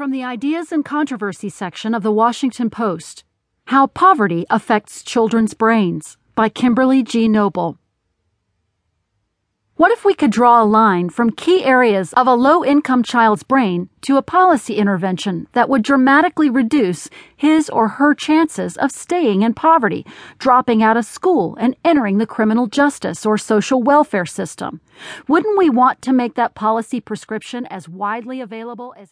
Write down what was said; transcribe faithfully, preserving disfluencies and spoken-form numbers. From the Ideas and Controversy section of The Washington Post, How Poverty Affects Children's Brains by Kimberly G. Noble. What if we could draw a line from key areas of a low-income child's brain to a policy intervention that would dramatically reduce his or her chances of staying in poverty, dropping out of school, and entering the criminal justice or social welfare system? Wouldn't we want to make that policy prescription as widely available as